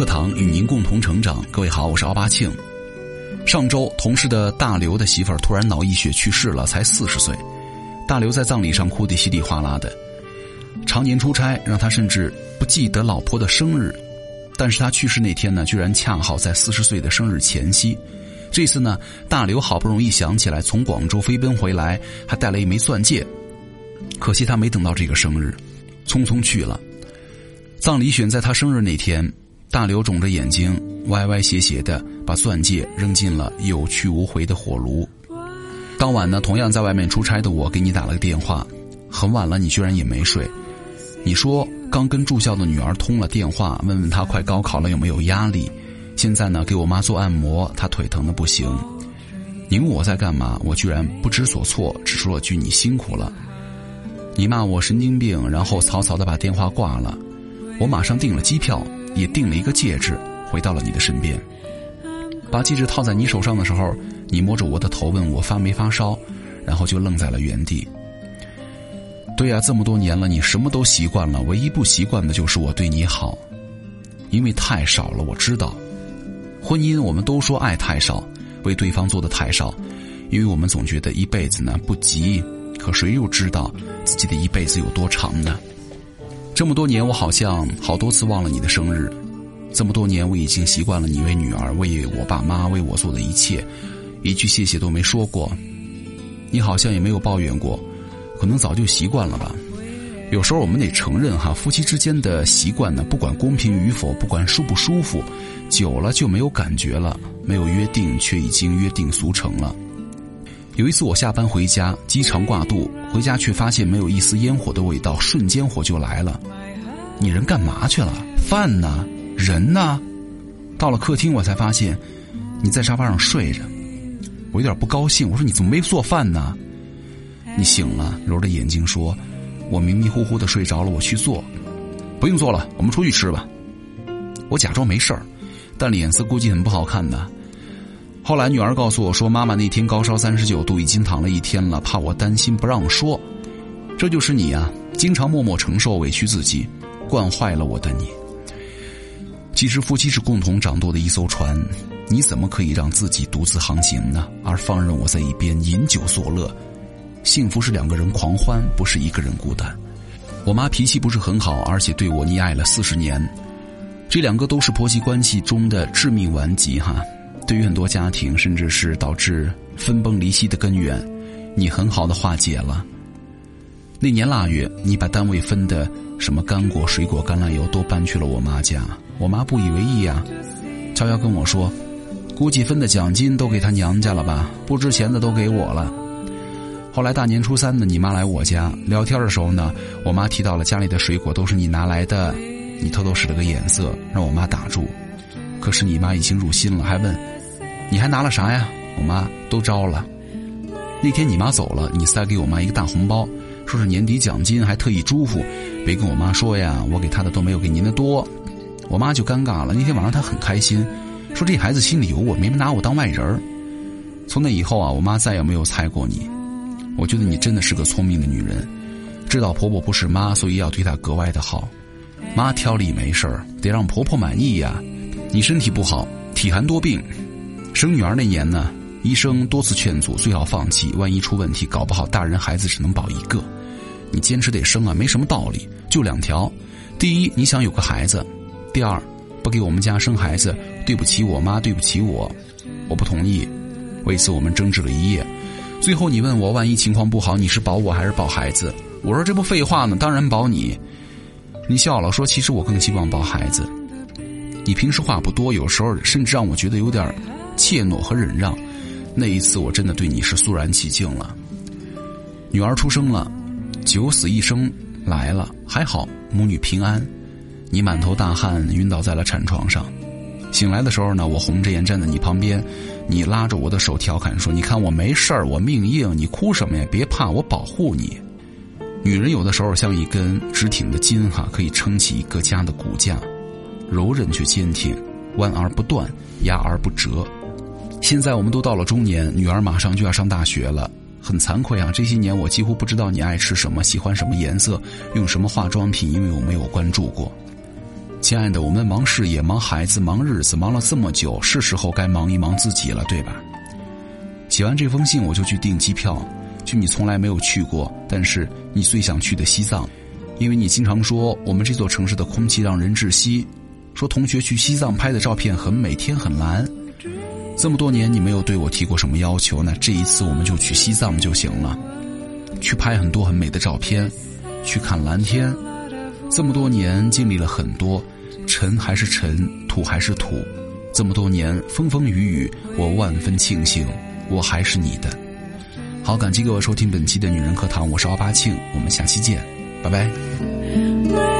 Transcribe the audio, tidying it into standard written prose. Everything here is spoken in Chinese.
课堂与您共同成长。各位好，我是奥巴庆。上周同事的大刘的媳妇儿突然脑溢血去世了，才40岁。大刘在葬礼上哭得稀里哗啦的，常年出差让他甚至不记得老婆的生日，但是他去世那天呢，居然恰好在40岁的生日前夕。这次呢，大刘好不容易想起来，从广州飞奔回来，还带了一枚钻戒，可惜他没等到这个生日，匆匆去了。葬礼选在他生日那天，大刘肿着眼睛歪歪斜斜的把钻戒扔进了有去无回的火炉。当晚呢，同样在外面出差的我给你打了个电话，很晚了你居然也没睡。你说刚跟住校的女儿通了电话，问问她快高考了有没有压力。现在呢给我妈做按摩，她腿疼的不行。你问我在干嘛，我居然不知所措，只说了句你辛苦了。你骂我神经病，然后草草的把电话挂了。我马上订了机票，也订了一个戒指，回到了你的身边。把戒指套在你手上的时候，你摸着我的头问我发没发烧，然后就愣在了原地。对啊，这么多年了，你什么都习惯了，唯一不习惯的就是我对你好，因为太少了。我知道婚姻我们都说爱太少，为对方做的太少，因为我们总觉得一辈子呢不急，可谁又知道自己的一辈子有多长呢？这么多年我好像好多次忘了你的生日，这么多年我已经习惯了你为女儿、为我爸妈、为我做的一切，一句谢谢都没说过，你好像也没有抱怨过，可能早就习惯了吧。有时候我们得承认哈，夫妻之间的习惯呢，不管公平与否，不管舒不舒服，久了就没有感觉了，没有约定却已经约定俗成了。有一次我下班回家，机场挂肚，回家却发现没有一丝烟火的味道，瞬间火就来了。你人干嘛去了？饭呢？人呢？到了客厅我才发现你在沙发上睡着，我有点不高兴，我说你怎么没做饭呢？你醒了，揉着眼睛说，我迷迷糊糊的睡着了，我去做。不用做了，我们出去吃吧。我假装没事儿，但脸色估计很不好看的。后来女儿告诉我说，妈妈那天高烧39度，已经躺了一天了，怕我担心不让说。这就是你啊，经常默默承受委屈自己，惯坏了我的你。其实夫妻是共同掌舵的一艘船，你怎么可以让自己独自航行呢？而放任我在一边饮酒作乐。幸福是两个人狂欢，不是一个人孤单。我妈脾气不是很好，而且对我溺爱了40年，这两个都是婆媳关系中的致命顽疾哈。对于很多家庭，甚至是导致分崩离析的根源，你很好的化解了。那年腊月，你把单位分的什么干果、水果、橄榄油都搬去了我妈家，我妈不以为意啊，悄悄跟我说，估计分的奖金都给她娘家了吧，不值钱的都给我了。后来大年初三的，你妈来我家聊天的时候呢，我妈提到了家里的水果都是你拿来的，你偷偷使了个眼色，让我妈打住。可是你妈已经入心了，还问你还拿了啥呀？我妈都招了。那天你妈走了，你塞给我妈一个大红包，说是年底奖金，还特意嘱咐别跟我妈说呀，我给她的都没有给您的多。我妈就尴尬了，那天晚上她很开心，说这孩子心里有我，没拿我当外人。从那以后啊，我妈再也没有猜过你。我觉得你真的是个聪明的女人，知道婆婆不是妈，所以要对她格外的好。妈挑理没事儿，得让婆婆满意呀。你身体不好，体寒多病，生女儿那年呢，医生多次劝阻，最好放弃，万一出问题，搞不好大人孩子只能保一个。你坚持得生啊，没什么道理，就2条：第一，你想有个孩子；第二，不给我们家生孩子，对不起我妈，对不起我。我不同意，为此我们争执了一夜。最后你问我，万一情况不好，你是保我还是保孩子？我说这不废话呢，当然保你。你笑了，说其实我更希望保孩子。你平时话不多，有时候甚至让我觉得有点怯懦和忍让，那一次我真的对你是肃然起敬了。女儿出生了，九死一生来了，还好母女平安。你满头大汗晕倒在了产床上，醒来的时候呢，我红着眼站在你旁边，你拉着我的手调侃说，你看我没事儿，我命硬，你哭什么呀，别怕，我保护你。女人有的时候像一根直挺的筋哈，可以撑起一个家的骨架，柔韧却坚挺，弯而不断，压而不折。现在我们都到了中年，女儿马上就要上大学了，很惭愧啊，这些年我几乎不知道你爱吃什么，喜欢什么颜色，用什么化妆品，因为我没有关注过。亲爱的，我们忙事业、忙孩子、忙日子，忙了这么久，是时候该忙一忙自己了，对吧？写完这封信，我就去订机票，去你从来没有去过，但是你最想去的西藏，因为你经常说我们这座城市的空气让人窒息，说同学去西藏拍的照片很美，天很蓝。这么多年你没有对我提过什么要求呢，这一次我们就去西藏就行了，去拍很多很美的照片，去看蓝天。这么多年经历了很多，尘还是尘，土还是土，这么多年风风雨雨，我万分庆幸我还是你的。好，感激各位收听本期的女人课堂，我是奥巴庆，我们下期见，拜拜。